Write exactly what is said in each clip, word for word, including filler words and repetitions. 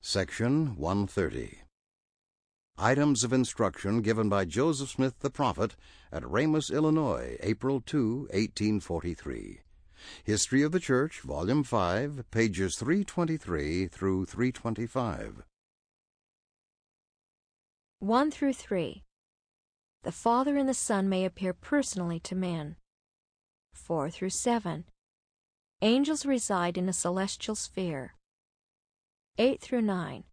Section one thirty. Items of instruction given by Joseph Smith the prophet at Ramus, Illinois, April second, eighteen forty-three. History of the Church, Volume five, pages three twenty-three through three twenty-five. one through three. The Father and the Son may appear personally to man. four through seven. Angels reside in a celestial sphere. eight through nine.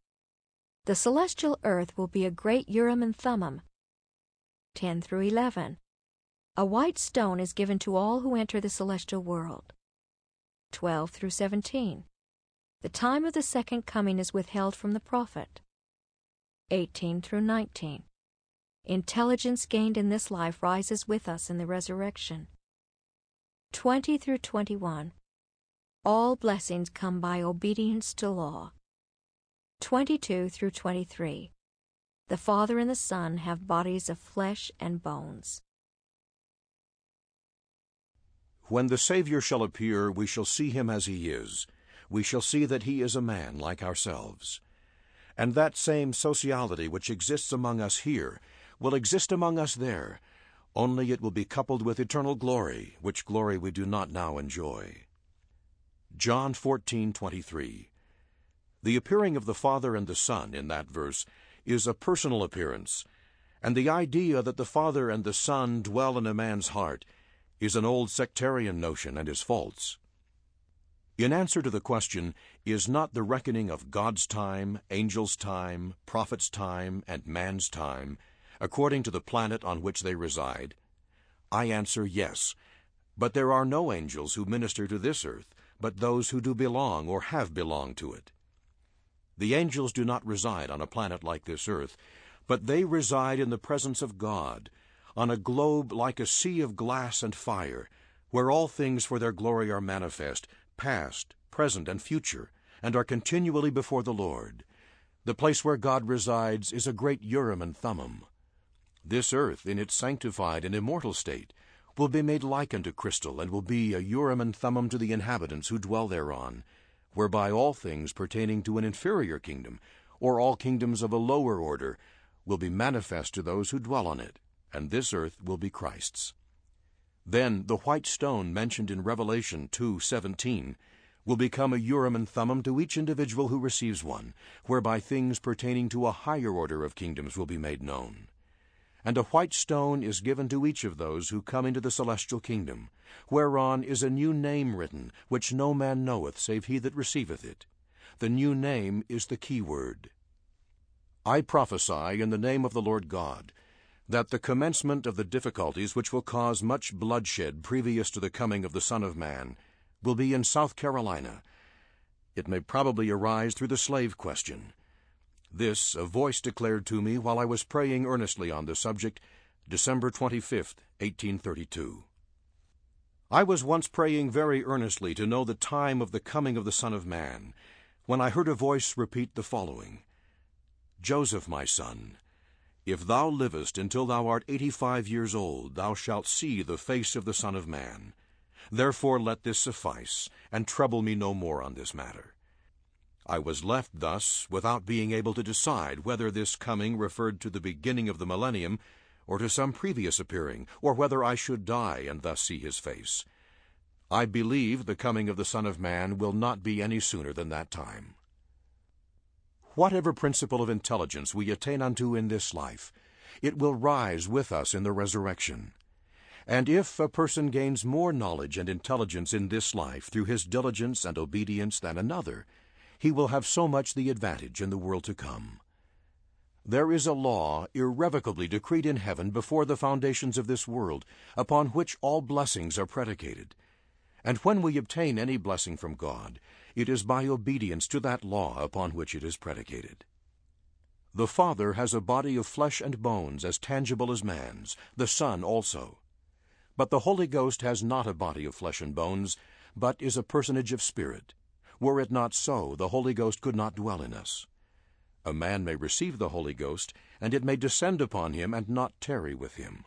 The celestial earth will be a great Urim and Thummim. ten through eleven. A white stone is given to all who enter the celestial world. twelve through seventeen. The time of the second coming is withheld from the prophet. eighteen through nineteen. Intelligence gained in this life rises with us in the resurrection. twenty through twenty-one. All blessings come by obedience to law. twenty-two through twenty-three. The Father and the Son have bodies of flesh and bones. When the Savior shall appear, we shall see him as he is. We shall see that he is a man like ourselves. And that same sociality which exists among us here will exist among us there, only it will be coupled with eternal glory, which glory we do not now enjoy. John fourteen twenty-three. The appearing of the Father and the Son in that verse is a personal appearance, and the idea that the Father and the Son dwell in a man's heart is an old sectarian notion and is false. In answer to the question, is not the reckoning of God's time, angels' time, prophets' time, and man's time, according to the planet on which they reside? I answer yes, but there are no angels who minister to this earth, but those who do belong or have belonged to it. The angels do not reside on a planet like this earth, but they reside in the presence of God, on a globe like a sea of glass and fire, where all things for their glory are manifest, past, present, and future, and are continually before the Lord. The place where God resides is a great Urim and Thummim. This earth, in its sanctified and immortal state, will be made like unto crystal, and will be a Urim and Thummim to the inhabitants who dwell thereon, whereby all things pertaining to an inferior kingdom, or all kingdoms of a lower order, will be manifest to those who dwell on it, and this earth will be Christ's. Then the white stone mentioned in Revelation two seventeen will become a Urim and Thummim to each individual who receives one, whereby things pertaining to a higher order of kingdoms will be made known. And a white stone is given to each of those who come into the celestial kingdom, whereon is a new name written, which no man knoweth save he that receiveth it. The new name is the key word. I prophesy in the name of the Lord God, that the commencement of the difficulties which will cause much bloodshed previous to the coming of the Son of Man will be in South Carolina. It may probably arise through the slave question. This a voice declared to me while I was praying earnestly on the subject, December twenty-fifth, eighteen thirty-two. I was once praying very earnestly to know the time of the coming of the Son of Man, when I heard a voice repeat the following: Joseph, my son, if thou livest until thou art eighty-five years old, thou shalt see the face of the Son of Man. Therefore let this suffice, and trouble me no more on this matter. I was left thus without being able to decide whether this coming referred to the beginning of the millennium, or to some previous appearing, or whether I should die and thus see his face. I believe the coming of the Son of Man will not be any sooner than that time. Whatever principle of intelligence we attain unto in this life, it will rise with us in the resurrection. And if a person gains more knowledge and intelligence in this life through his diligence and obedience than another, he will have so much the advantage in the world to come. There is a law irrevocably decreed in heaven before the foundations of this world, upon which all blessings are predicated. And when we obtain any blessing from God, it is by obedience to that law upon which it is predicated. The Father has a body of flesh and bones as tangible as man's, the Son also. But the Holy Ghost has not a body of flesh and bones, but is a personage of spirit. Were it not so, the Holy Ghost could not dwell in us. A man may receive the Holy Ghost, and it may descend upon him and not tarry with him.